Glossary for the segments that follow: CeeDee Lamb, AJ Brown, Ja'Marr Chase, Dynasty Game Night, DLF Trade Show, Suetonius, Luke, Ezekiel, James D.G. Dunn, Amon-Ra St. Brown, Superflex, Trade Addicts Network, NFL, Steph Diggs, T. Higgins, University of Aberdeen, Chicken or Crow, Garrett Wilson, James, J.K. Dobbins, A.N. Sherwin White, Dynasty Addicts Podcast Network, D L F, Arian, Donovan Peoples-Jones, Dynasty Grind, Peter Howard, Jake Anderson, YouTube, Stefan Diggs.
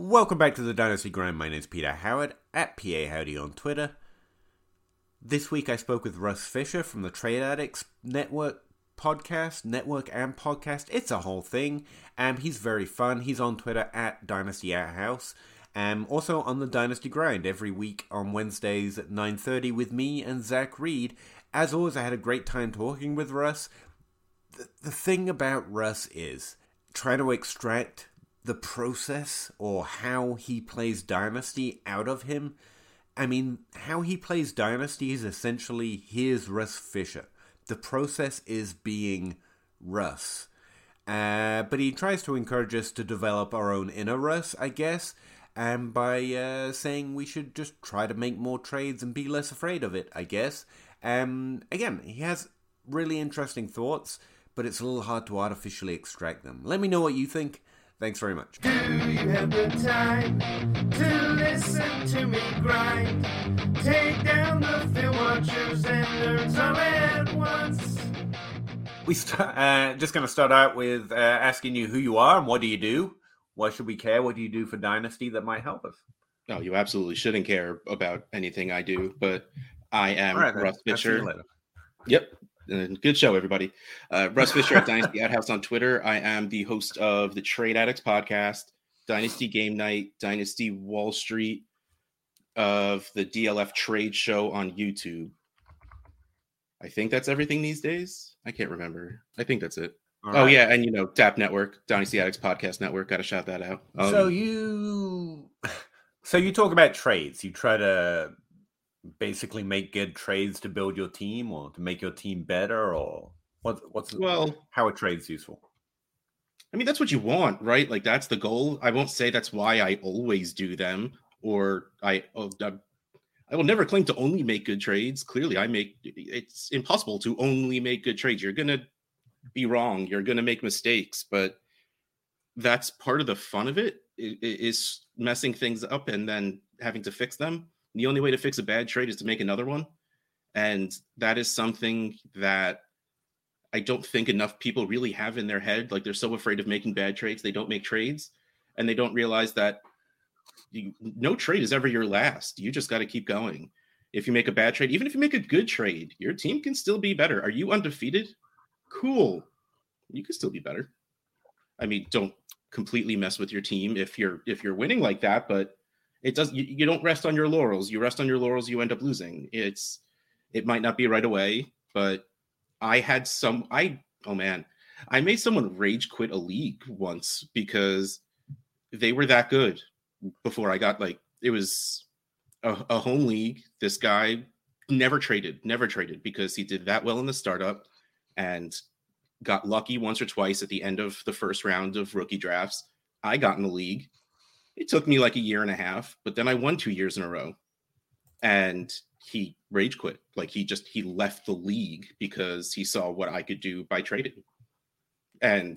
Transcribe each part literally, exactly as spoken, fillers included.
Welcome back to the Dynasty Grind. My name is Peter Howard, at P A Howdy on Twitter. This week I spoke with Russ Fisher from the Trade Addicts Network podcast, network and podcast. It's a whole thing. Um, he's very fun. He's on Twitter at Dynasty At House. Um, also on the Dynasty Grind every week on Wednesdays at nine thirty with me and Zach Reed. As always, I had a great time talking with Russ. The, the thing about Russ is trying to extract the process or how he plays Dynasty out of him. I mean, how he plays Dynasty is essentially, here's Russ Fisher. The process is being Russ. Uh, but he tries to encourage us to develop our own inner Russ, I guess, and by uh, saying we should just try to make more trades and be less afraid of it, I guess. Um, again, he has really interesting thoughts, but it's a little hard to artificially extract them. Let me know what you think. Thanks very much. Do you have the time to listen to me grind? Take down the film watchers and learn some at once. We start, uh, just going to start out with uh, asking you who you are and what do you do? Why should we care? What do you do for Dynasty that might help us? No, you absolutely shouldn't care about anything I do, but I am right, Russ Fisher. Yep. Good show, everybody. Uh, Russ Fisher at Dynasty Ad House on Twitter. I am the host of the Trade Addicts Podcast, Dynasty Game Night, Dynasty Wall Street, of the D L F Trade Show on YouTube. I think that's everything these days. I can't remember. I think that's it. All oh, right. Yeah, and, you know, D A P Network, Dynasty Addicts Podcast Network. Got to shout that out. Um, so you... So you talk about trades. You try to basically make good trades to build your team or to make your team better, or what, what's well how are trades useful? I mean, that's what you want, right? Like, that's the goal. I won't say that's why I always do them, or I I will never claim to only make good trades. Clearly, I make it's impossible to only make good trades. You're gonna be wrong. You're gonna make mistakes, but that's part of the fun of it, is messing things up and then having to fix them. The only way to fix a bad trade is to make another one. And that is something that I don't think enough people really have in their head. Like, they're so afraid of making bad trades, they don't make trades. And they don't realize that you, no trade is ever your last. You just got to keep going. If you make a bad trade, even if you make a good trade, your team can still be better. Are you undefeated? Cool. You can still be better. I mean, don't completely mess with your team if you're if you're winning like that, but It does. You, you don't rest on your laurels. You rest on your laurels, you end up losing. It's. It might not be right away, but I had some. I oh man, I made someone rage quit a league once because they were that good. Before I got like it was a, a home league. This guy never traded, never traded because he did that well in the startup and got lucky once or twice at the end of the first round of rookie drafts. I got in the league. It took me like a year and a half, but then I won two years in a row and he rage quit. Like, he just, he left the league because he saw what I could do by trading. And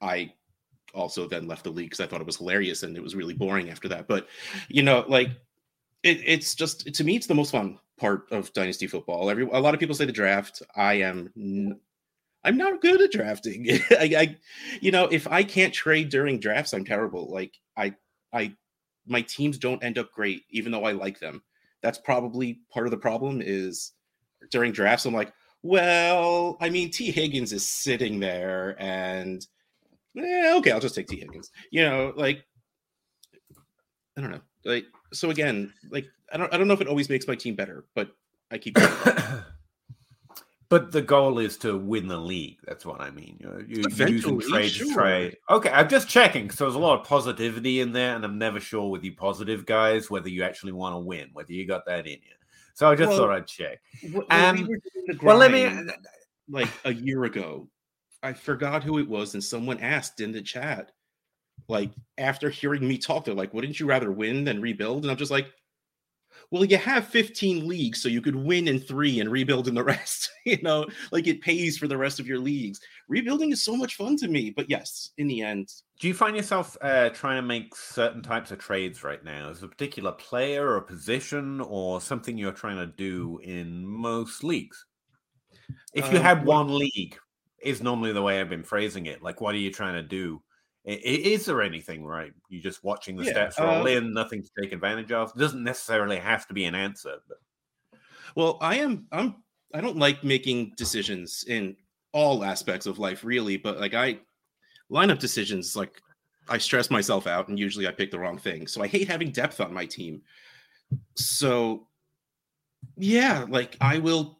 I also then left the league because I thought it was hilarious and it was really boring after that. But, you know, like it, it's just, to me, it's the most fun part of Dynasty football. Every, a lot of people say the draft. I am n- I'm not good at drafting. I, I, you know, if I can't trade during drafts, I'm terrible. Like I, I, my teams don't end up great, even though I like them. That's probably part of the problem is during drafts. I'm like, well, I mean, T. Higgins is sitting there and eh, okay, I'll just take T. Higgins, you know, like, I don't know. Like, so again, like, I don't, I don't know if it always makes my team better, but I keep going. But the goal is to win the league. That's what I mean. You're, you're using trade sure. to trade. Okay, I'm just checking because there's a lot of positivity in there, and I'm never sure with you positive guys whether you actually want to win, whether you got that in you. So I just well, thought I'd check. Well, um, we well, let me. Like a year ago, I forgot who it was, and someone asked in the chat, like, after hearing me talk, they're like, wouldn't you rather win than rebuild? And I'm just like, well, you have fifteen leagues, so you could win in three and rebuild in the rest. You know, like it pays for the rest of your leagues. Rebuilding is so much fun to me. But yes, in the end. Do you find yourself uh, trying to make certain types of trades right now? Is a particular player or position or something you're trying to do in most leagues? If you um, had one league, is normally the way I've been phrasing it. Like, what are you trying to do Is there anything, right? You're just watching the yeah, stats roll um, in, nothing to take advantage of. It doesn't necessarily have to be an answer. But. Well, I am. I'm. I don't like making decisions in all aspects of life, really. But like I, lineup decisions, like I stress myself out, and usually I pick the wrong thing. So I hate having depth on my team. So, yeah, like I will.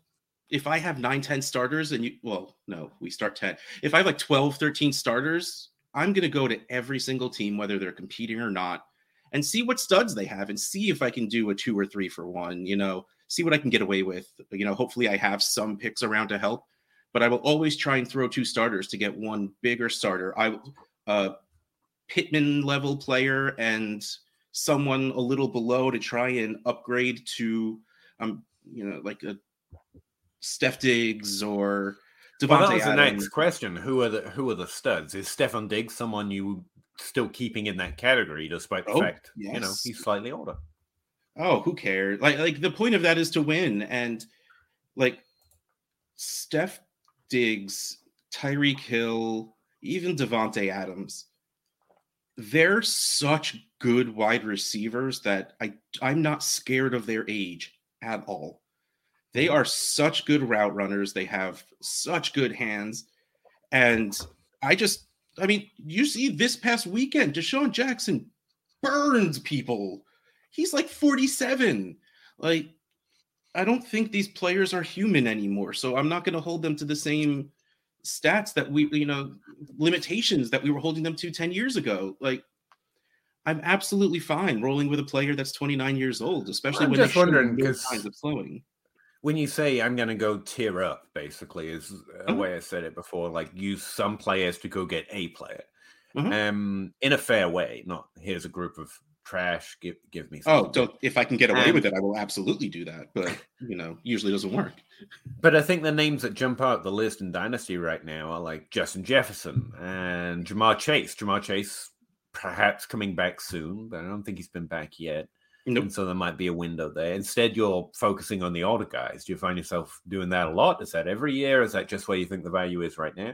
If I have nine, ten starters, and you, well, no, we start ten. If I have like twelve, thirteen starters, I'm going to go to every single team, whether they're competing or not, and see what studs they have and see if I can do a two or three for one, you know, see what I can get away with. You know, hopefully I have some picks around to help, but I will always try and throw two starters to get one bigger starter. I, uh, Pittman level player and someone a little below to try and upgrade to, um, you know, like a Steph Diggs or Davante well, that was Adams. The next question. Who are the who are the studs? Is Stefan Diggs someone you still keeping in that category, despite the oh, fact yes. you know he's slightly older? Oh, who cares? Like like the point of that is to win, and like Steph Diggs, Tyreek Hill, even Davante Adams, they're such good wide receivers that I I'm not scared of their age at all. They are such good route runners. They have such good hands. And I just, I mean, you see this past weekend, DeSean Jackson burned people. He's like forty-seven. Like, I don't think these players are human anymore. So I'm not going to hold them to the same stats that we, you know, limitations that we were holding them to ten years ago. Like, I'm absolutely fine rolling with a player that's twenty-nine years old, especially I'm when just they're showing no signs of slowing. When you say I'm going to go tier up, basically, is a mm-hmm. way I said it before, like use some players to go get a player mm-hmm. um, in a fair way, not here's a group of trash, give give me something. Oh, don't, if I can get away um, with it, I will absolutely do that. But, you know, usually doesn't work. But I think the names that jump out the list in Dynasty right now are like Justin Jefferson and Ja'Marr Chase. Ja'Marr Chase perhaps coming back soon, but I don't think he's been back yet. Nope. And so there might be a window there. Instead, you're focusing on the older guys. Do you find yourself doing that a lot? Is that every year? Is that just where you think the value is right now?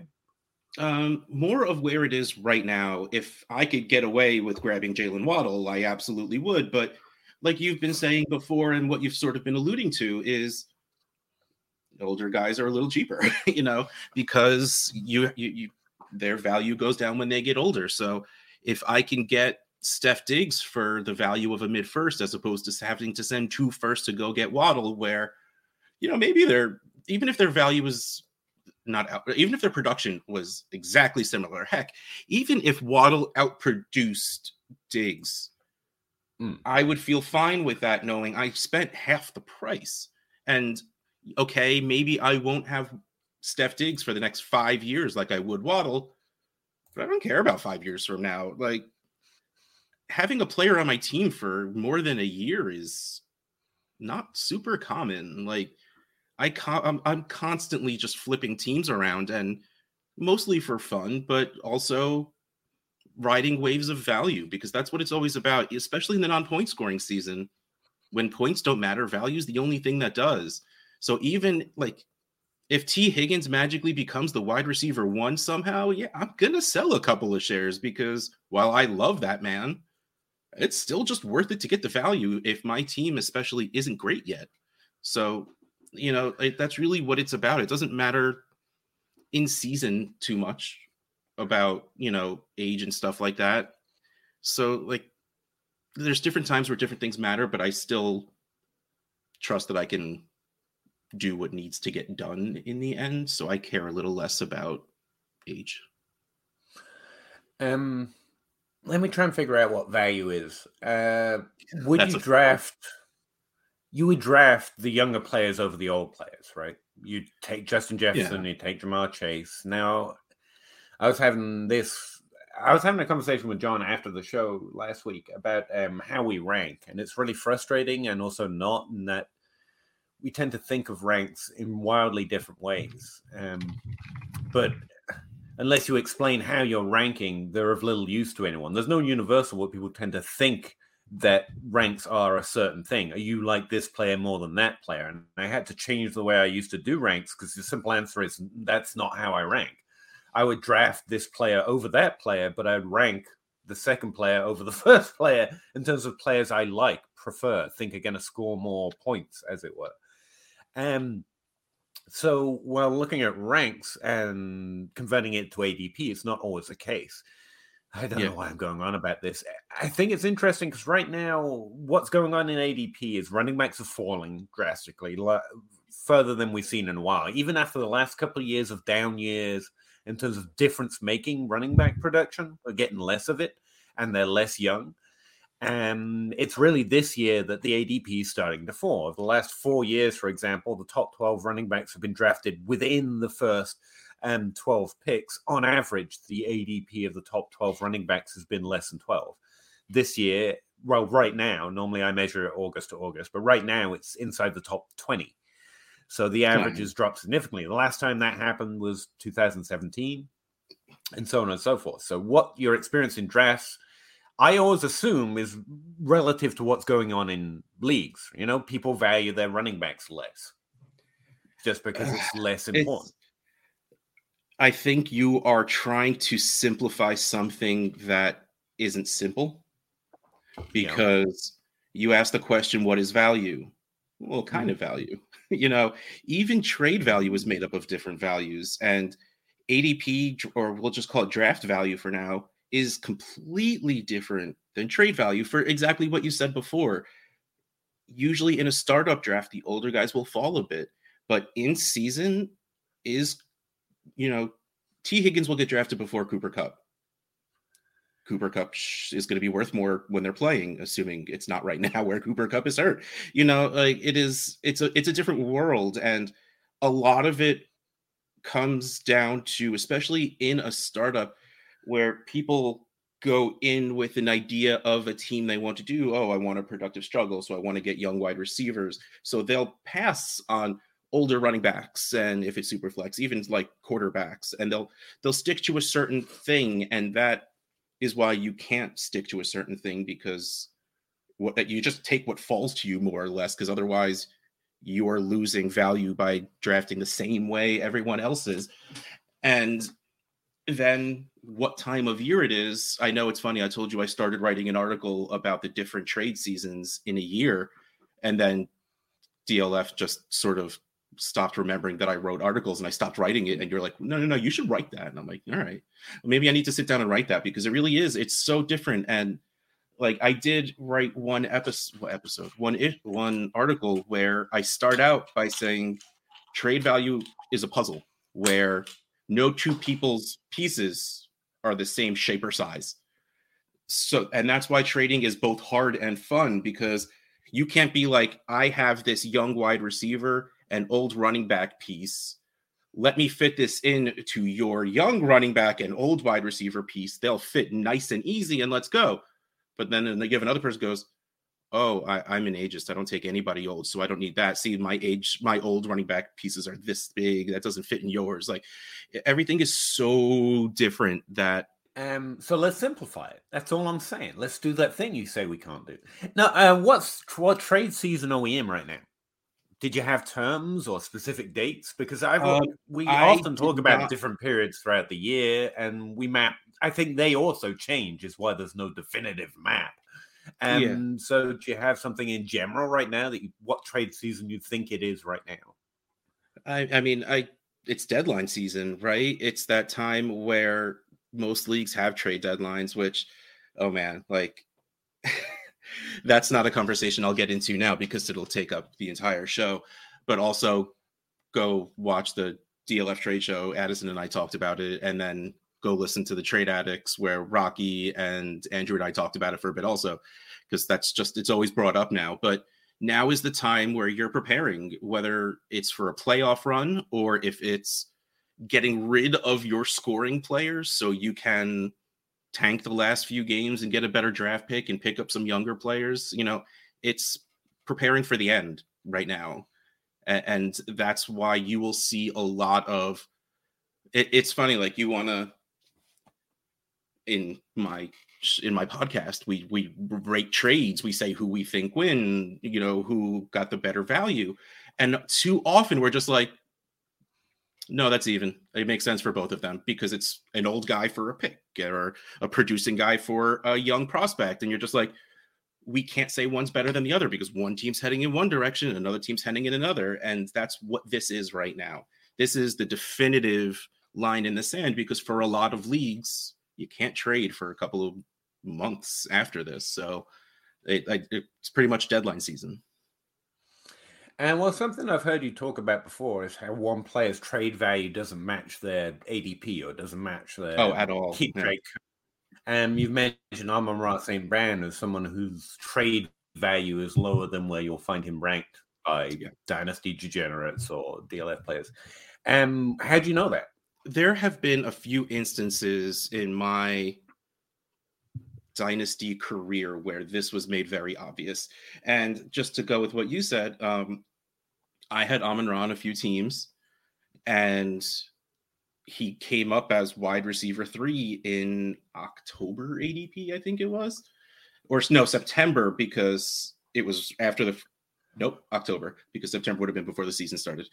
Um, more of where it is right now. If I could get away with grabbing Jalen Waddle, I absolutely would. But like you've been saying before and what you've sort of been alluding to is older guys are a little cheaper, you know, because you, you, you their value goes down when they get older. So if I can get Steph Diggs for the value of a mid first, as opposed to having to send two firsts to go get Waddle, where, you know, maybe they're, even if their value was not out, even if their production was exactly similar, heck, even if Waddle outproduced Diggs, mm. I would feel fine with that, knowing I spent half the price. And okay, maybe I won't have Steph Diggs for the next five years like I would Waddle, but I don't care about five years from now. Like, having a player on my team for more than a year is not super common. Like I con- I'm, I'm constantly just flipping teams around, and mostly for fun, but also riding waves of value, because that's what it's always about, especially in the non-point scoring season when points don't matter. Value is the only thing that does. So even like if T. Higgins magically becomes the wide receiver one somehow, yeah, I'm going to sell a couple of shares, because while I love that man, it's still just worth it to get the value if my team especially isn't great yet. So, you know, it, that's really what it's about. It doesn't matter in season too much about, you know, age and stuff like that. So, like, there's different times where different things matter, but I still trust that I can do what needs to get done in the end. So I care a little less about age. Um. Let me try and figure out what value is. Uh, would That's you draft, you would draft the younger players over the old players, right? You take Justin Jefferson, yeah. You take Ja'Marr Chase. Now, I was having this, I was having a conversation with John after the show last week about um, how we rank. And it's really frustrating and also not, in that we tend to think of ranks in wildly different ways. Um, but unless you explain how you're ranking, they're of little use to anyone. There's no universal what people tend to think that ranks are a certain thing. Are you like this player more than that player? And I had to change the way I used to do ranks, because the simple answer is that's not how I rank. I would draft this player over that player, but I'd rank the second player over the first player in terms of players I like, prefer, think are going to score more points, as it were. Um, so while looking at ranks and converting it to A D P, it's not always the case. I don't yeah. know why I'm going on about this. I think it's interesting because right now what's going on in A D P is running backs are falling drastically, like, further than we've seen in a while. Even after the last couple of years of down years in terms of difference-making running back production, are getting less of it, and they're less young. And it's really this year that the A D P is starting to fall. Over the last four years, for example, the top twelve running backs have been drafted within the first um, twelve picks. On average, the A D P of the top twelve running backs has been less than twelve. This year, well, right now, normally I measure it August to August, but right now it's inside the top twenty. So the averages dropped significantly. The last time that happened was two thousand seventeen, and so on and so forth. So what your experience in drafts, I always assume, is relative to what's going on in leagues. You know, people value their running backs less just because it's less important. It's, I think you are trying to simplify something that isn't simple, because yeah. you ask the question, what is value? Well, kind of value, you know, even trade value is made up of different values, and A D P, or we'll just call it draft value for now, is completely different than trade value for exactly what you said before. Usually in a startup draft, the older guys will fall a bit, but in season is, you know, T. Higgins will get drafted before Cooper Kupp. Cooper Kupp is going to be worth more when they're playing, assuming it's not right now where Cooper Kupp is hurt. You know, like it is, it's a, it's a different world. And a lot of it comes down to, especially in a startup where people go in with an idea of a team they want to do. Oh, I want a productive struggle. So I want to get young wide receivers. So they'll pass on older running backs, and if it's super flex, even like quarterbacks, and they'll, they'll stick to a certain thing. And that is why you can't stick to a certain thing, because what you just take what falls to you more or less, because otherwise you are losing value by drafting the same way everyone else is. And then what time of year it is. I know it's funny. I told you I started writing an article about the different trade seasons in a year, and then D L F just sort of stopped remembering that I wrote articles, and I stopped writing it. And you're like, no, no, no, you should write that. And I'm like, all right, maybe I need to sit down and write that, because it really is. It's so different. And like, I did write one episode, episode one, one article where I start out by saying trade value is a puzzle where no two people's pieces are the same shape or size. So, and that's why trading is both hard and fun, because you can't be like, I have this young wide receiver, an old running back piece. Let me fit this in to your young running back and old wide receiver piece. They'll fit nice and easy, and let's go. But then they give another person goes, oh, I, I'm an ageist. I don't take anybody old, so I don't need that. See, my age, my old running back pieces are this big. That doesn't fit in yours. Like, everything is so different that. Um, so let's simplify it. That's all I'm saying. Let's do that thing you say we can't do. Now, uh, what's what trade season are we in right now? Did you have terms or specific dates? Because I've um, we I often talk about not. different periods throughout the year, and we map. I think they also change, is why there's no definitive map. And um, yeah. so, do you have something in general right now that you, what trade season you think it is right now? I, I mean, I it's deadline season, right? It's that time where most leagues have trade deadlines. Which, oh man, like. That's not a conversation I'll get into now, because it'll take up the entire show. But also go watch the D L F Trade Show. Addison and I talked about it, and then go listen to the Trade Addicts, where Rocky and Andrew and I talked about it for a bit also, because that's just, it's always brought up now. But now is the time where you're preparing, whether it's for a playoff run or if it's getting rid of your scoring players so you can tank the last few games and get a better draft pick and pick up some younger players. You know, it's preparing for the end right now. And that's why you will see a lot of it. It's funny. Like, you want to, in my, in my podcast, we, we rate trades. We say who we think win, you know, who got the better value. And too often we're just like, No, that's even. It makes sense for both of them because it's an old guy for a pick or a producing guy for a young prospect. And you're just like, we can't say one's better than the other because one team's heading in one direction, another team's heading in another. And that's what this is right now. This is the definitive line in the sand because for a lot of leagues, you can't trade for a couple of months after this. So it, it, it's pretty much deadline season. And well, something I've heard you talk about before is how one player's trade value doesn't match their A D P or doesn't match their oh at all. Keep trade. Yeah. Um, you've mentioned Amon-Ra Saint Brown as someone whose trade value is lower than where you'll find him ranked by yeah. Dynasty degenerates or D L F players. Um, how do you know that? There have been a few instances in my Dynasty career where this was made very obvious. And just to go with what you said, um, I had Amon-Ra on a few teams, and he came up as wide receiver three in October A D P, I think it was. Or no, September, because it was after the... Nope, October, because September would have been before the season started.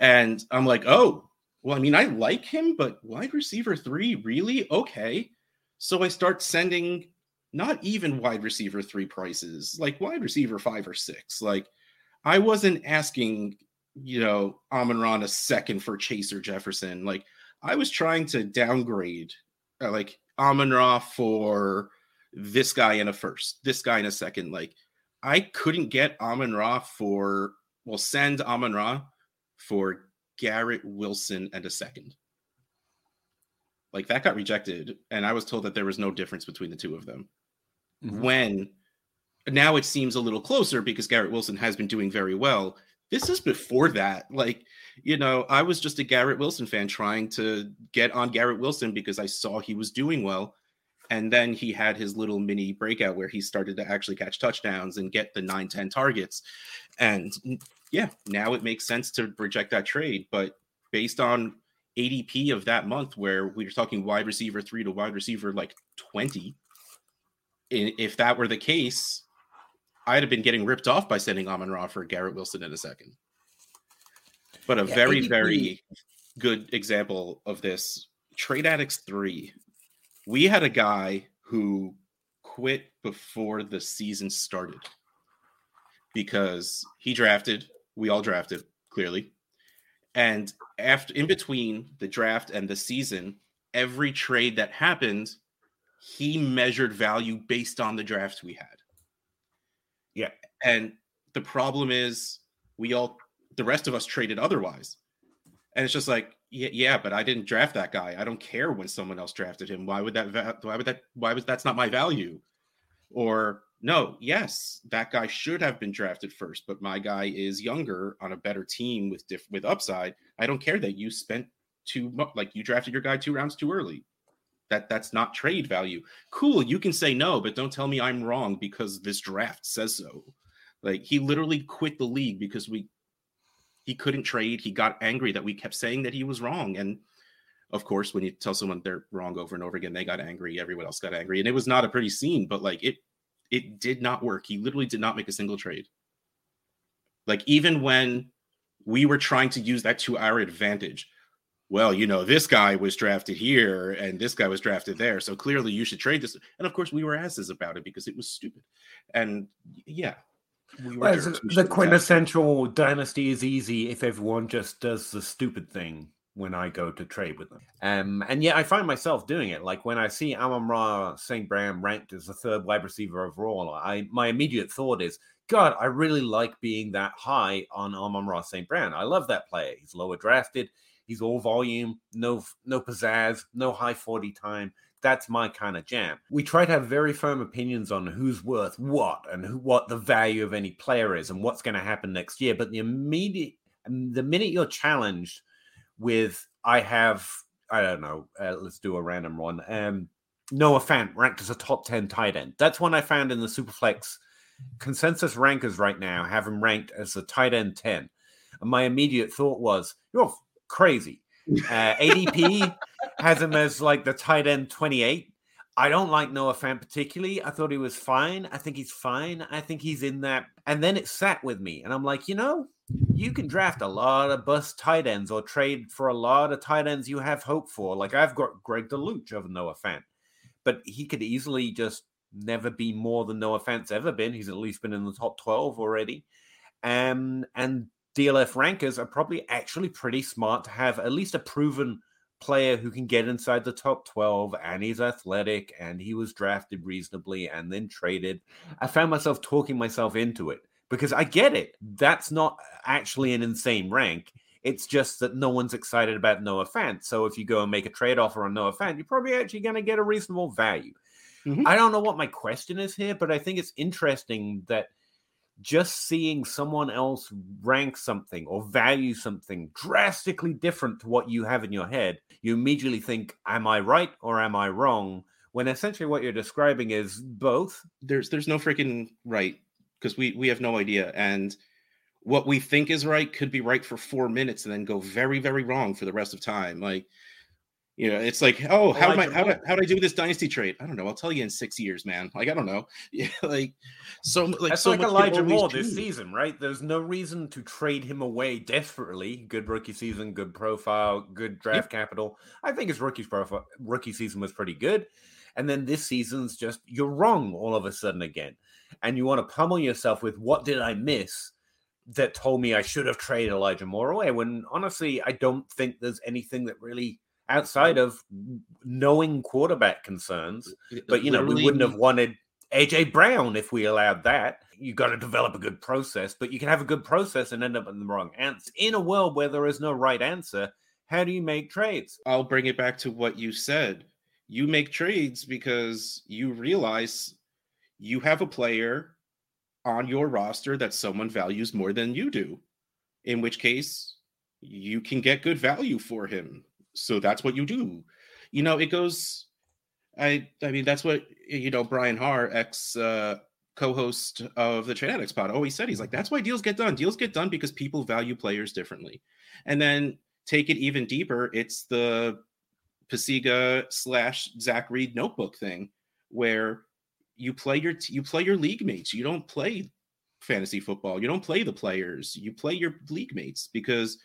And I'm like, oh, well, I mean, I like him, but wide receiver three, really? Okay. So I start sending not even wide receiver three prices, like wide receiver five or six. Like, I wasn't asking, you know, Amon-Ra a second for Chase or Jefferson. Like, I was trying to downgrade, uh, like, Amon-Ra for this guy in a first, this guy in a second. Like, I couldn't get Amon-Ra for, well, send Amon-Ra for Garrett Wilson and a second. Like, that got rejected, and I was told that there was no difference between the two of them. Mm-hmm. When now it seems a little closer because Garrett Wilson has been doing very well. This is before that. Like, you know, I was just a Garrett Wilson fan trying to get on Garrett Wilson because I saw he was doing well. And then he had his little mini breakout where he started to actually catch touchdowns and get the nine, ten targets. And yeah, now it makes sense to reject that trade. But based on A D P of that month, where we were talking wide receiver three to wide receiver like twenty, if that were the case, I'd have been getting ripped off by sending Amon-Ra for Garrett Wilson in a second. But a yeah, very, A D P. Very good example of this, Trade Addicts three. We had a guy who quit before the season started because he drafted, we all drafted, clearly. And after, in between the draft and the season, every trade that happened, he measured value based on the draft we had. Yeah. And the problem is we all, the rest of us traded otherwise. And it's just like, yeah, yeah, but I didn't draft that guy. I don't care when someone else drafted him. Why would that, va- why would that, why was that's not my value? Or no, yes, that guy should have been drafted first, but my guy is younger on a better team with diff- with upside. I don't care that you spent too much, like you drafted your guy two rounds too early. That that's not trade value. Cool, you can say no, but don't tell me I'm wrong because this draft says so. Like, he literally quit the league because we he couldn't trade. He got angry that we kept saying that he was wrong. And of course, when you tell someone they're wrong over and over again, they got angry. Everyone else got angry, and it was not a pretty scene. But like it. It did not work. He literally did not make a single trade. Like, even when we were trying to use that to our advantage, well, you know, this guy was drafted here and this guy was drafted there, so clearly you should trade this. And of course, we were asses about it because it was stupid. And yeah. We were well, the quintessential dynasty is easy if everyone just does the stupid thing when I go to trade with them. Um, and yeah, I find myself doing it. Like, when I see Amon-Ra Saint Brown ranked as the third wide receiver overall, I my immediate thought is, God, I really like being that high on Amon-Ra Saint Brown. I love that player. He's lower drafted. He's all volume, no no pizzazz, no high forty time. That's my kind of jam. We try to have very firm opinions on who's worth what and who, what the value of any player is and what's going to happen next year. But the immediate, the minute you're challenged with, I have, I don't know, uh, let's do a random one. Um, Noah Fant ranked as a top ten tight end. That's one I found in the Superflex consensus rankers right now, have him ranked as a tight end ten. And my immediate thought was, you're crazy. Uh, A D P has him as like the tight end twenty-eight. I don't like Noah Fant particularly. I thought he was fine. I think he's fine. I think he's in that. And then it sat with me. And I'm like, you know, you can draft a lot of bust tight ends or trade for a lot of tight ends you have hope for. Like I've got Greg DeLuch over Noah Fant, but he could easily just never be more than Noah Fant's ever been. He's at least been in the top twelve already. Um, and D L F rankers are probably actually pretty smart to have at least a proven player who can get inside the top twelve, and he's athletic, and he was drafted reasonably and then traded. I found myself talking myself into it because I get it. That's not actually an insane rank. It's just that no one's excited about Noah Fant. So if you go and make a trade offer on Noah Fant, you're probably actually going to get a reasonable value. Mm-hmm. I don't know what my question is here, but I think it's interesting that just seeing someone else rank something or value something drastically different to what you have in your head, you immediately think, am I right or am I wrong? When essentially what you're describing is both. There's there's no freaking right because we, we have no idea. And what we think is right could be right for four minutes and then go very, very wrong for the rest of time. Like, you know, it's like, oh, how am I, how do I, how do I do this dynasty trade? I don't know. I'll tell you in six years, man. Like, I don't know. Yeah, like, so like that's so like Elijah Moore this season, right? There's no reason to trade him away desperately. Good rookie season, good profile, good draft yep. capital. I think his rookie profile, rookie season was pretty good, and then this season's just you're wrong all of a sudden again, and you want to pummel yourself with what did I miss that told me I should have traded Elijah Moore away? When honestly, I don't think there's anything that really. Outside of knowing quarterback concerns, but, you know, Literally. we wouldn't have wanted A J Brown if we allowed that. You got to develop a good process, but you can have a good process and end up in the wrong answer. In a world where there is no right answer, how do you make trades? I'll bring it back to what you said. You make trades because you realize you have a player on your roster that someone values more than you do, in which case you can get good value for him. So that's what you do. You know, it goes, I I mean, that's what, you know, Brian Haar, ex uh, co-host of the Trade Addicts pod, always said. He's like, that's why deals get done. Deals get done because people value players differently. And then take it even deeper. It's the Pasiga slash Zach Reed notebook thing where you play your, you play your league mates. You don't play fantasy football. You don't play the players. You play your league mates because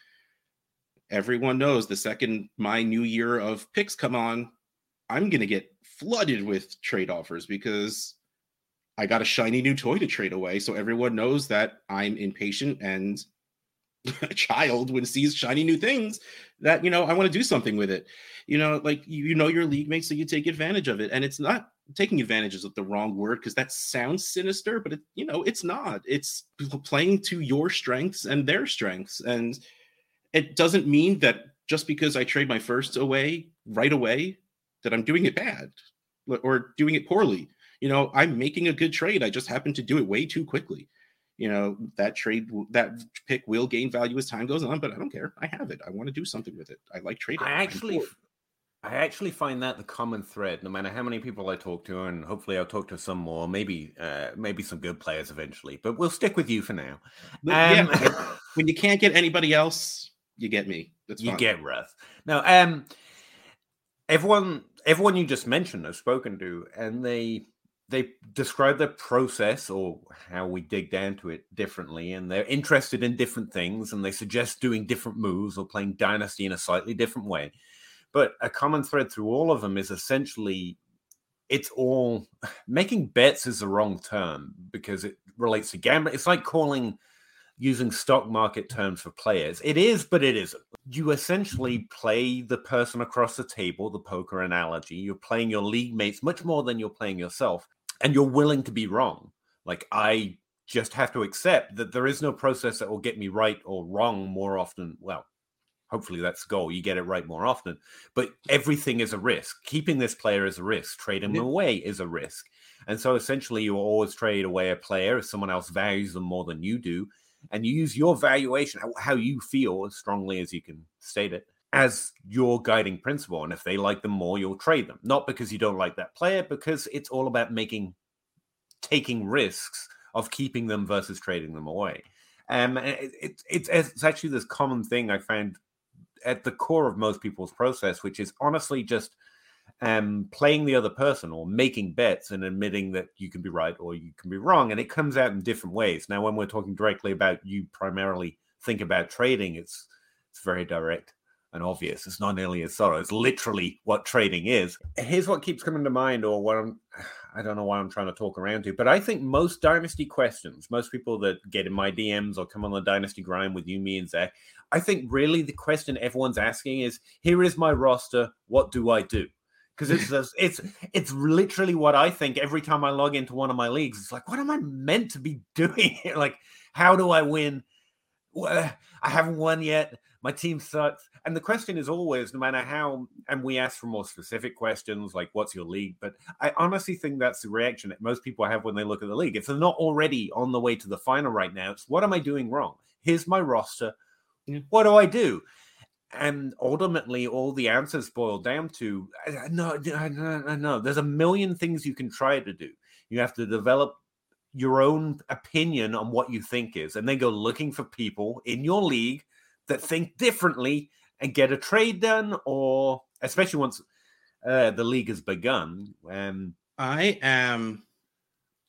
everyone knows the second my new year of picks come on, I'm going to get flooded with trade offers because I got a shiny new toy to trade away. So everyone knows that I'm impatient and a child when sees shiny new things that, you know, I want to do something with it. You know, like, you, you know, your league mates, so you take advantage of it. And it's not taking advantage is the wrong word because that sounds sinister, but, it, you know, it's not. It's playing to your strengths and their strengths. And it doesn't mean that just because I trade my first away right away that I'm doing it bad or doing it poorly. You know, I'm making a good trade. I just happen to do it way too quickly. You know, that trade, that pick will gain value as time goes on, but I don't care. I have it. I want to do something with it. I like trading. I actually, I actually find that the common thread, no matter how many people I talk to, and hopefully I'll talk to some more, maybe, uh, maybe some good players eventually, but we'll stick with you for now. Um, yeah, when you can't get anybody else, you get me. That's fine. You get Russ. Now, um, everyone, everyone you just mentioned, I've spoken to, and they they describe their process or how we dig down to it differently, and they're interested in different things, and they suggest doing different moves or playing Dynasty in a slightly different way. But a common thread through all of them is essentially it's all making bets is the wrong term because it relates to gambling. It's like calling. Using stock market terms for players. It is, but it isn't. You essentially play the person across the table, the poker analogy. You're playing your league mates much more than you're playing yourself, and you're willing to be wrong. Like, I just have to accept that there is no process that will get me right or wrong more often. Well, hopefully that's the goal. You get it right more often. But everything is a risk. Keeping this player is a risk. Trading them away is a risk. And so essentially you will always trade away a player if someone else values them more than you do. And you use your valuation, how you feel as strongly as you can state it, as your guiding principle. And if they like them more, you'll trade them. Not because you don't like that player, because it's all about making, taking risks of keeping them versus trading them away. Um, it, it, it's, it's actually this common thing I found at the core of most people's process, which is honestly just um, playing the other person or making bets and admitting that you can be right or you can be wrong. And it comes out in different ways. Now, when we're talking directly about you primarily think about trading, it's it's very direct and obvious. It's not nearly as thorough. It's literally what trading is. Here's what keeps coming to mind, or what I'm, I don't know why I'm trying to talk around to, but I think most Dynasty questions, most people that get in my D Ms or come on the Dynasty Grind with you, me, and Zach, I think really the question everyone's asking is, here is my roster, what do I do? Because it's it's it's literally what I think every time I log into one of my leagues. It's like, what am I meant to be doing here? Like, how do I win? Well, I haven't won yet. My team sucks. And the question is always, no matter how, and we ask for more specific questions, like what's your league? But I honestly think that's the reaction that most people have when they look at the league. If they're not already on the way to the final right now, it's what am I doing wrong? Here's my roster. What do I do? And ultimately, all the answers boil down to, no, no, no, no. There's a million things you can try to do. You have to develop your own opinion on what you think is, and then go looking for people in your league that think differently and get a trade done, or especially once uh, the league has begun. Um, I am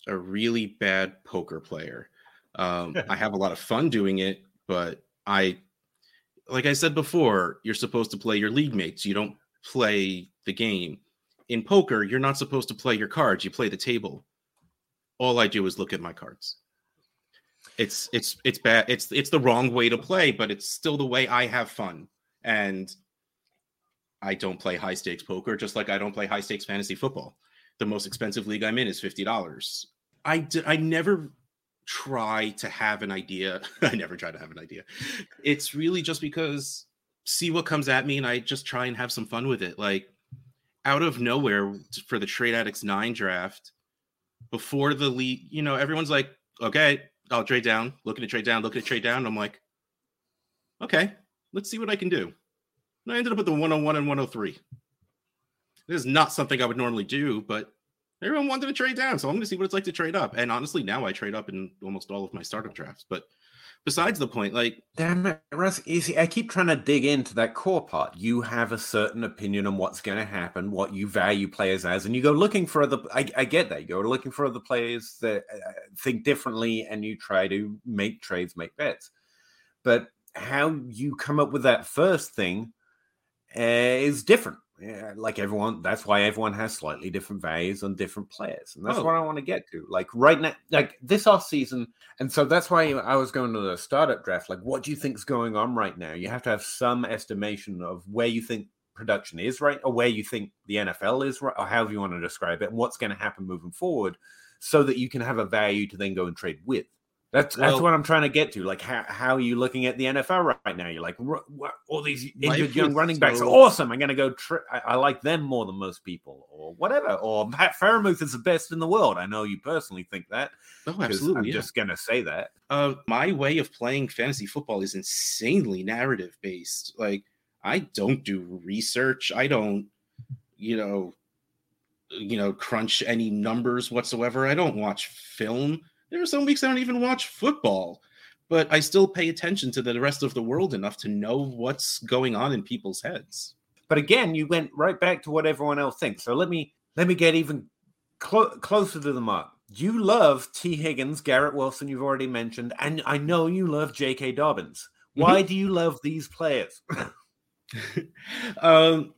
a really bad poker player. Um, I have a lot of fun doing it, but I... Like I said before, you're supposed to play your league mates. You don't play the game. In poker, you're not supposed to play your cards. You play the table. All I do is look at my cards. It's it's it's bad. It's it's the wrong way to play, but it's still the way I have fun. And I don't play high stakes poker, just like I don't play high stakes fantasy football. The most expensive league I'm in is fifty dollars. I d- I never. try to have an idea. I never try to have an idea. It's really just because see what comes at me, and I just try and have some fun with it. Like, out of nowhere for the Trade Addicts nine draft, before the league, you know, everyone's like, okay, I'll trade down, looking to trade down, looking to trade down. And I'm like, okay, let's see what I can do. And I ended up with the one oh one and one oh three. This is not something I would normally do, but everyone wanted to trade down, so I'm going to see what it's like to trade up. And honestly, now I trade up in almost all of my startup drafts. But besides the point, like... Damn it, Russ. You see, I keep trying to dig into that core part. You have a certain opinion on what's going to happen, what you value players as, and you go looking for other... I, I get that. You go looking for other players that think differently, and you try to make trades, make bets. But how you come up with that first thing uh, is different. Yeah, like everyone, that's why everyone has slightly different values on different players. And that's oh. what I want to get to. Like right now, like this off season. And so that's why I was going to the startup draft. Like, what do you think is going on right now? You have to have some estimation of where you think production is right, or where you think the N F L is right, or however you want to describe it, and what's going to happen moving forward, so that you can have a value to then go and trade with. That's that's well, what I'm trying to get to. Like, how, how are you looking at the N F L right now? You're like, what, all these injured young running backs so... are awesome. I'm going to go tri- – I, I like them more than most people, or whatever. Or Pat Freiermuth is the best in the world. I know you personally think that. Oh, absolutely. I'm yeah. just going to say that. Uh, my way of playing fantasy football is insanely narrative-based. Like, I don't do research. I don't, you know, you know, crunch any numbers whatsoever. I don't watch film. There are some weeks I don't even watch football, but I still pay attention to the rest of the world enough to know what's going on in people's heads. But again, you went right back to what everyone else thinks. So let me let me get even clo- closer to the mark. You love T. Higgins, Garrett Wilson, you've already mentioned, and I know you love J K. Dobbins. Why do you love these players? um,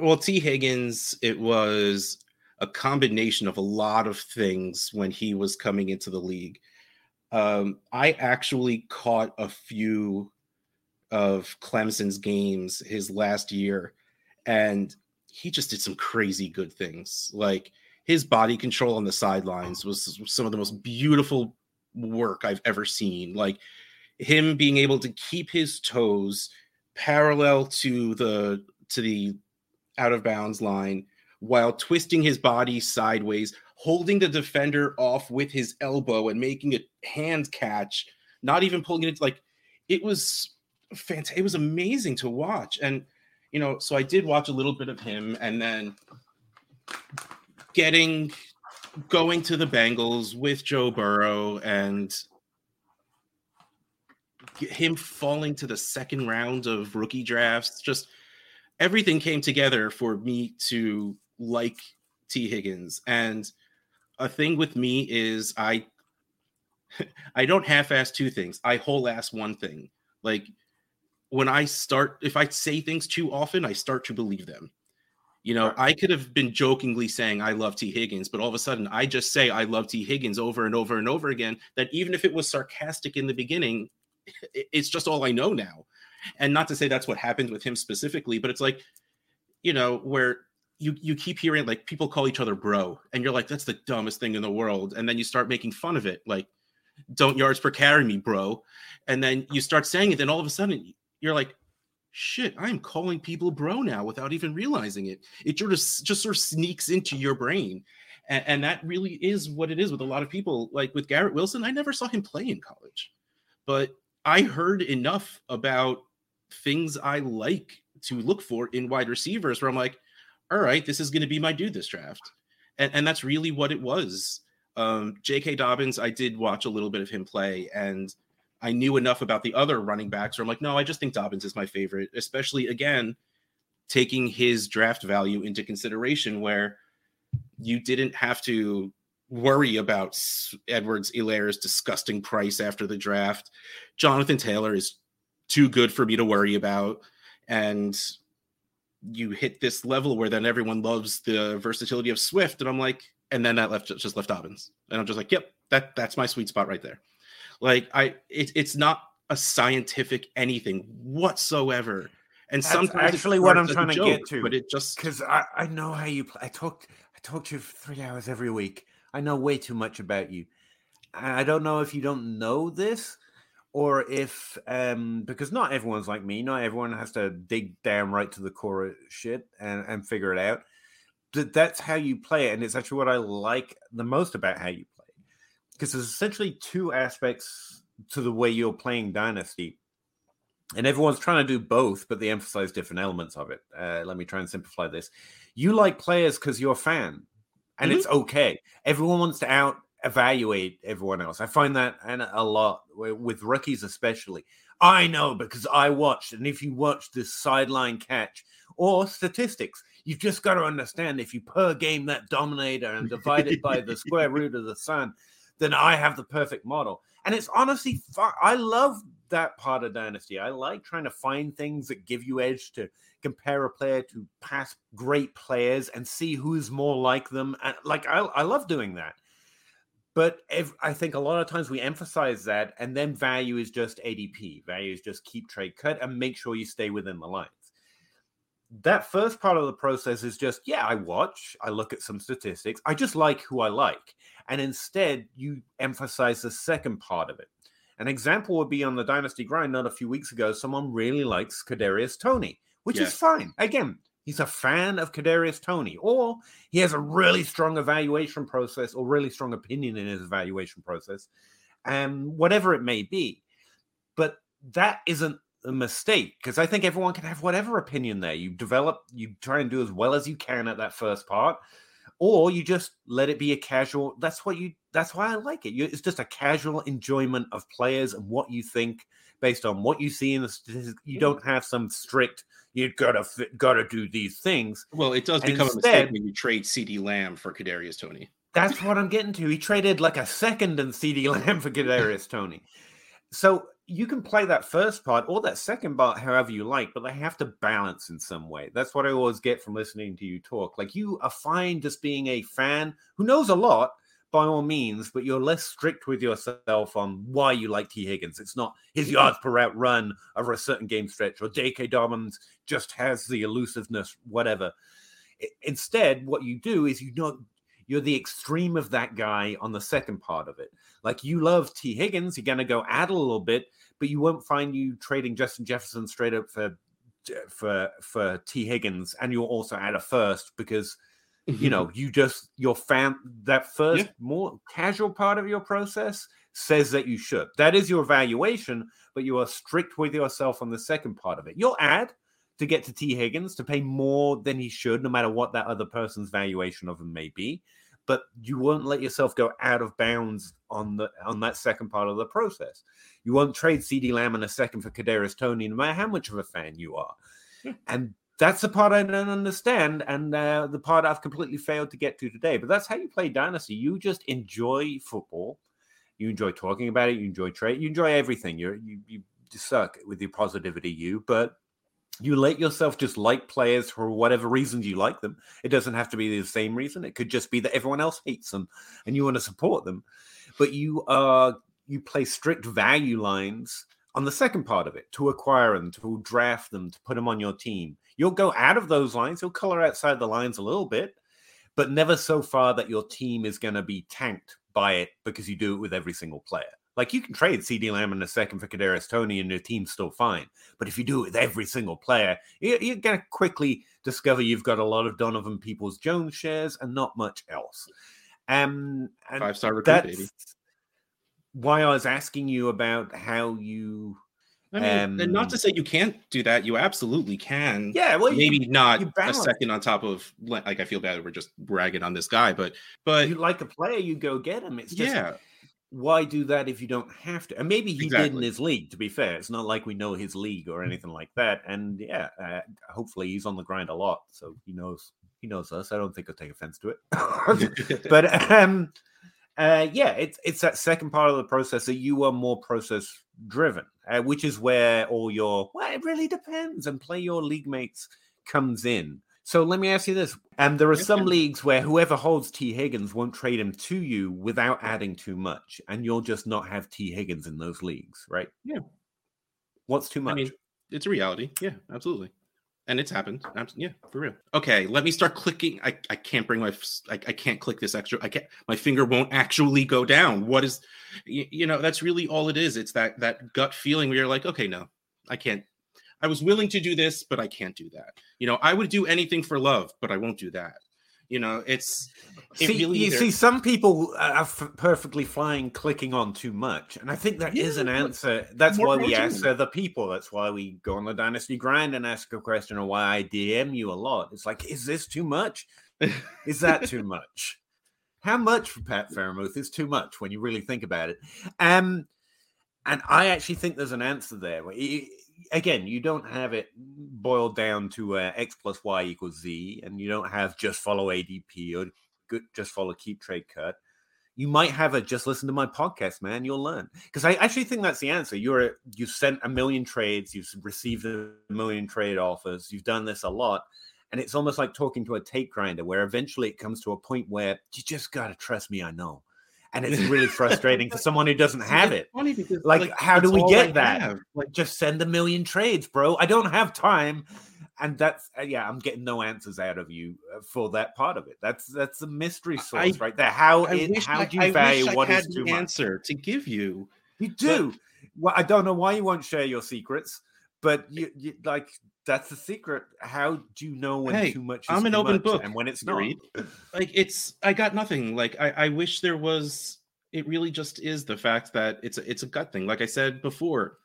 well, T. Higgins, it was... a combination of a lot of things when he was coming into the league. Um, I actually caught a few of Clemson's games his last year, and he just did some crazy good things. Like, his body control on the sidelines was some of the most beautiful work I've ever seen. Like, him being able to keep his toes parallel to the, to the out of bounds line, while twisting his body sideways, holding the defender off with his elbow and making a hand catch, not even pulling it. Like, it was fantastic. It was amazing to watch. And, you know, so I did watch a little bit of him, and then getting, going to the Bengals with Joe Burrow and him falling to the second round of rookie drafts, just everything came together for me to like T. Higgins. And a thing with me is I I don't half-ass two things. I whole-ass one thing. Like, when I start, if I say things too often, I start to believe them. You know, I could have been jokingly saying I love T. Higgins, but all of a sudden I just say I love T. Higgins over and over and over again, that even if it was sarcastic in the beginning, it's just all I know now. And not to say that's what happened with him specifically, but it's like, you know, where you, you keep hearing like people call each other bro, and you're like, that's the dumbest thing in the world. And then you start making fun of it. Like, don't yards per carry me, bro. And then you start saying it. Then all of a sudden you're like, shit, I'm calling people bro now without even realizing it. It sort of just sort of sneaks into your brain. And, and that really is what it is with a lot of people. Like with Garrett Wilson, I never saw him play in college, but I heard enough about things I like to look for in wide receivers where I'm like, all right, this is going to be my dude this draft. And, and that's really what it was. Um, J K. Dobbins, I did watch a little bit of him play, and I knew enough about the other running backs where I'm like, no, I just think Dobbins is my favorite, especially, again, taking his draft value into consideration where you didn't have to worry about Edwards-Helaire's disgusting price after the draft. Jonathan Taylor is too good for me to worry about. And you hit this level where then everyone loves the versatility of Swift. And I'm like, and then that left just left Dobbins. And I'm just like, yep, that that's my sweet spot right there. Like, I, it, it's not a scientific anything whatsoever. And that's sometimes actually what I'm trying to joke, get to, but it just, cause I, I know how you play. I talked, I talked to you for three hours every week. I know way too much about you. I don't know if you don't know this or if, um, because not everyone's like me. Not everyone has to dig down right to the core of shit and, and figure it out. But that's how you play it. And it's actually what I like the most about how you play. Because there's essentially two aspects to the way you're playing Dynasty. And everyone's trying to do both, but they emphasize different elements of it. Uh, let me try and simplify this. You like players because you're a fan. And mm-hmm. It's okay. Everyone wants to out-evaluate everyone else. I find that a lot, with rookies especially. I know because I watched. And if you watch this sideline catch or statistics, you've just got to understand if you per game that dominator and divide it by the square root of the sun, then I have the perfect model. And it's honestly fun. I love that part of Dynasty. I like trying to find things that give you edge to compare a player to past great players and see who's more like them. And like, I, I love doing that. But if, I think a lot of times we emphasize that, and then value is just A D P. Value is just keep trade cut and make sure you stay within the lines. That first part of the process is just, yeah, I watch, I look at some statistics. I just like who I like. And instead, you emphasize the second part of it. An example would be on the Dynasty Grind not a few weeks ago, someone really likes Kadarius Toney, which yeah. is fine. Again, he's a fan of Kadarius Toney, or he has a really strong evaluation process or really strong opinion in his evaluation process, and whatever it may be. But that isn't a mistake, because I think everyone can have whatever opinion there. You develop, you try and do as well as you can at that first part. Or you just let it be a casual. That's what you. That's why I like it. You, it's just a casual enjoyment of players and what you think based on what you see in the statistics. You don't have some strict. You've got to got to do these things. Well, it does and become instead, a mistake when you trade CeeDee Lamb for Kadarius Toney. That's what I'm getting to. He traded like a second and CeeDee Lamb for Kadarius Toney. So you can play that first part or that second part however you like, but they have to balance in some way. That's what I always get from listening to you talk. Like, you are fine just being a fan who knows a lot by all means, but you're less strict with yourself on why you like T. Higgins. It's not his yards per route run over a certain game stretch, or J K. Dobbins just has the elusiveness, whatever. Instead, what you do is you not. You're the extreme of that guy on the second part of it. Like, you love T. Higgins. You're going to go add a little bit, but you won't find you trading Justin Jefferson straight up for for for T. Higgins. And you'll also add a first because, mm-hmm. you know, you just, your fan, that first yeah. more casual part of your process says that you should. That is your evaluation, but you are strict with yourself on the second part of it. You'll add to get to T. Higgins, to pay more than he should, no matter what that other person's valuation of him may be. But you won't let yourself go out of bounds on the on that second part of the process. You won't trade CeeDee Lamb in a second for Kadarius Toney, no matter how much of a fan you are. Yeah. And that's the part I don't understand, and uh, the part I've completely failed to get to today. But that's how you play Dynasty. You just enjoy football. You enjoy talking about it. You enjoy trade. You enjoy everything. You're, you you suck with your positivity, you, but you let yourself just like players for whatever reasons you like them. It doesn't have to be the same reason. It could just be that everyone else hates them and you want to support them. But you are you play strict value lines on the second part of it, to acquire them, to draft them, to put them on your team. You'll go out of those lines. You'll color outside the lines a little bit, but never so far that your team is going to be tanked by it because you do it with every single player. Like, you can trade CeeDee Lamb in a second for Kadarius Toney and your team's still fine. But if you do it with every single player, you're going to quickly discover you've got a lot of Donovan Peoples-Jones shares and not much else. Um, and Five-star recruit, baby. Why I was asking you about how you... I mean, um, and not to say you can't do that. You absolutely can. Yeah, well, maybe you, not you a second on top of, like, I feel bad we're just ragging on this guy, but... but you like a player, you go get him. It's just, yeah. Why do that if you don't have to? And maybe he exactly. did in his league, to be fair. It's not like we know his league or anything like that. And, yeah, uh, hopefully he's on the grind a lot, so he knows he knows us. I don't think he'll take offense to it. But... um Uh, yeah, it's it's that second part of the process that you are more process driven, uh, which is where all your, well, it really depends, and play your league mates comes in. So let me ask you this. Um, there are some leagues where whoever holds T. Higgins won't trade him to you without adding too much, and you'll just not have T. Higgins in those leagues, right? Yeah. What's too much? I mean, it's a reality. Yeah, absolutely. And it's happened. Yeah, for real. Okay, let me start clicking. I, I can't bring my... I, I can't click this extra... I can't... My finger won't actually go down. What is... You, you know, that's really all it is. It's that that gut feeling where you're like, okay, no, I can't... I was willing to do this, but I can't do that. You know, I would do anything for love, but I won't do that. You know, it's... It see, really you either... see, some people are f- perfectly flying clicking on too much. And I think that yeah, is an answer. That's why we ask other people. That's why we go on the Dynasty Grind and ask a question, or why I D M you a lot. It's like, is this too much? Is that too much? How much for Pat Fairmouth is too much when you really think about it? Um, and I actually think there's an answer there. It, Again, you don't have it boiled down to uh, X plus Y equals Z, and you don't have just follow A D P or good, just follow keep trade cut. You might have a just listen to my podcast, man. You'll learn, because I actually think that's the answer. You're a, you've sent a million trades, you've received a million trade offers, you've done this a lot, and it's almost like talking to a tape grinder, where eventually it comes to a point where you just gotta trust me. I know. And it's really frustrating for someone who doesn't have it. Because, like, like, how do we get that? Like, just send a million trades, bro. I don't have time. And that's, uh, yeah, I'm getting no answers out of you for that part of it. That's that's a mystery source I, right there. How is, how do you I, value I what is too much? I wish I had the answer to give you. You do. But... Well, I don't know why you won't share your secrets, but you, you like, that's the secret. How do you know when hey, too much is I'm an too open much book. And when it's not? Like, it's, I got nothing. Like, I, I wish there was, it really just is the fact that it's a, it's a gut thing. Like I said before,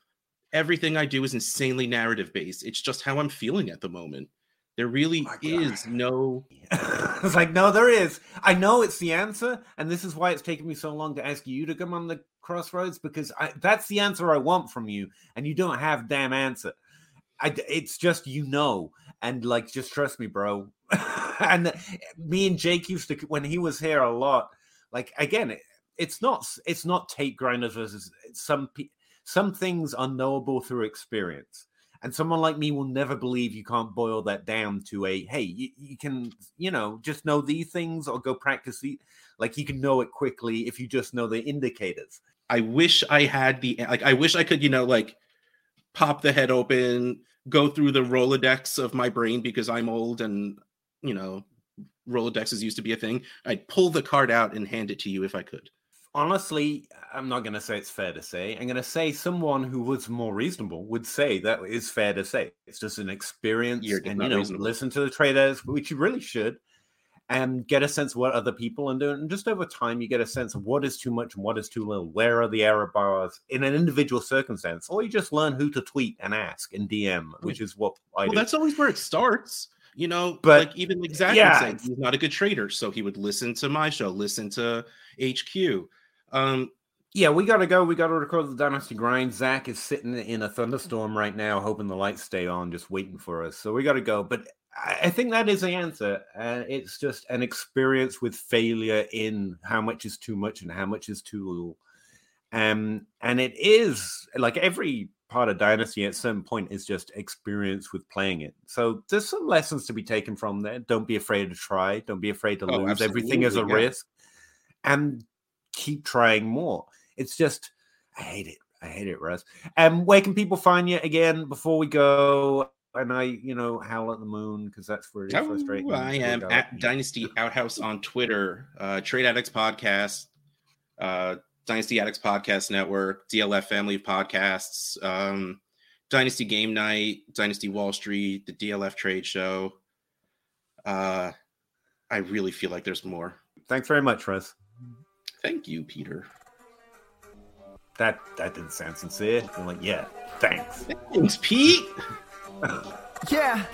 everything I do is insanely narrative based. It's just how I'm feeling at the moment. There really oh is no... It's like, no, there is. I know it's the answer, and this is why it's taken me so long to ask you to come on the Crossroads, because I, that's the answer I want from you, and you don't have damn answer. I, it's just, you know, and like, just trust me, bro. And me and Jake used to, when he was here a lot, like, again, it, it's not, it's not tape grinders versus some, pe- some things are knowable through experience. And someone like me will never believe you can't boil that down to a, hey, you, you can, you know, just know these things or go practice these. Like, you can know it quickly if you just know the indicators. I wish I had the, like, I wish I could, you know, like, pop the head open, go through the Rolodex of my brain, because I'm old and, you know, Rolodexes used to be a thing. I'd pull the card out and hand it to you if I could. Honestly, I'm not going to say it's fair to say. I'm going to say someone who was more reasonable would say that is fair to say. It's just an experience. You're and, you know, reasonable. Listen to the traders, which you really should, and get a sense of what other people are doing. And just over time, you get a sense of what is too much and what is too little. Where are the error bars in an individual circumstance? Or you just learn who to tweet and ask and D M, which is what I well, do. Well, that's always where it starts. You know, but, like, even exactly yeah. saying he's not a good trader, so he would listen to my show, listen to H Q. Um, yeah, we got to go. We got to record the Dynasty Grind. Zach is sitting in a thunderstorm right now, hoping the lights stay on, just waiting for us. So we got to go. But I think that is the answer. Uh, it's just an experience with failure in how much is too much and how much is too little. Um, and it is, like, every part of Dynasty at a certain point is just experience with playing it. So there's some lessons to be taken from there. Don't be afraid to try. Don't be afraid to oh, lose. Absolutely. Everything is a yeah. risk. And keep trying more. It's just, I hate it. I hate it, Russ. And um, where can people find you again before we go? And I, you know, howl at the moon because that's where it's oh, frustrating. I am at Dynasty Outhouse on Twitter, uh, Trade Addicts Podcast, uh, Dynasty Addicts Podcast Network, D L F Family Podcasts, um, Dynasty Game Night, Dynasty Wall Street, the D L F Trade Show. Uh, I really feel like there's more. Thanks very much, Russ. Thank you, Peter. That that didn't sound sincere. I'm like, yeah, thanks. Thanks, Pete. Yeah.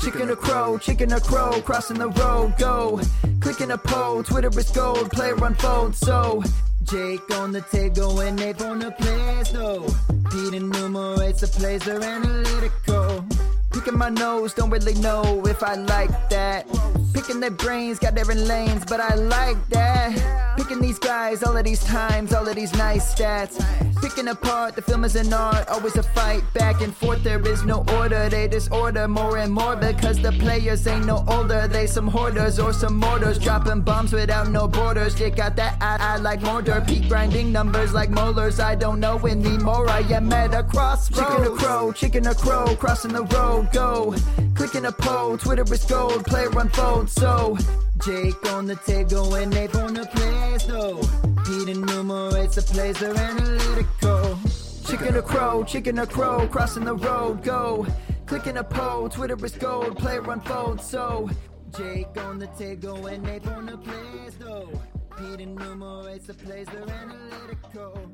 Chicken or crow, chicken or crow, crossing the road, go. Clicking a poll, Twitter is gold, player unfolds, so. Jake on the table and Nate on the players, though. Pete enumerates the plays, they're analytical. Picking my nose, don't really know if I like that. Picking their brains, got different lanes, but I like that. Picking these guys, all of these times, all of these nice stats. Picking apart, the film is an art, always a fight. Back and forth, there is no order, they disorder more and more. Because the players ain't no older, they some hoarders or some mortars. Dropping bombs without no borders, they got that eye, I like mortar. Peak grinding numbers like molars, I don't know anymore, I am at a crossroads. Chicken or crow, chicken or crow, crossing the road. Go, clicking a poll, Twitter is gold, player unfolds, so. Jake on the table and Nate on the players, though. Pete enumerates the plays, they're analytical. Chicken or crow, chicken or crow, crossing the road, go. Clicking a poll, Twitter is gold, player unfolds, so. Jake on the table and Nate on the players, though. Pete enumerates the plays, they're analytical.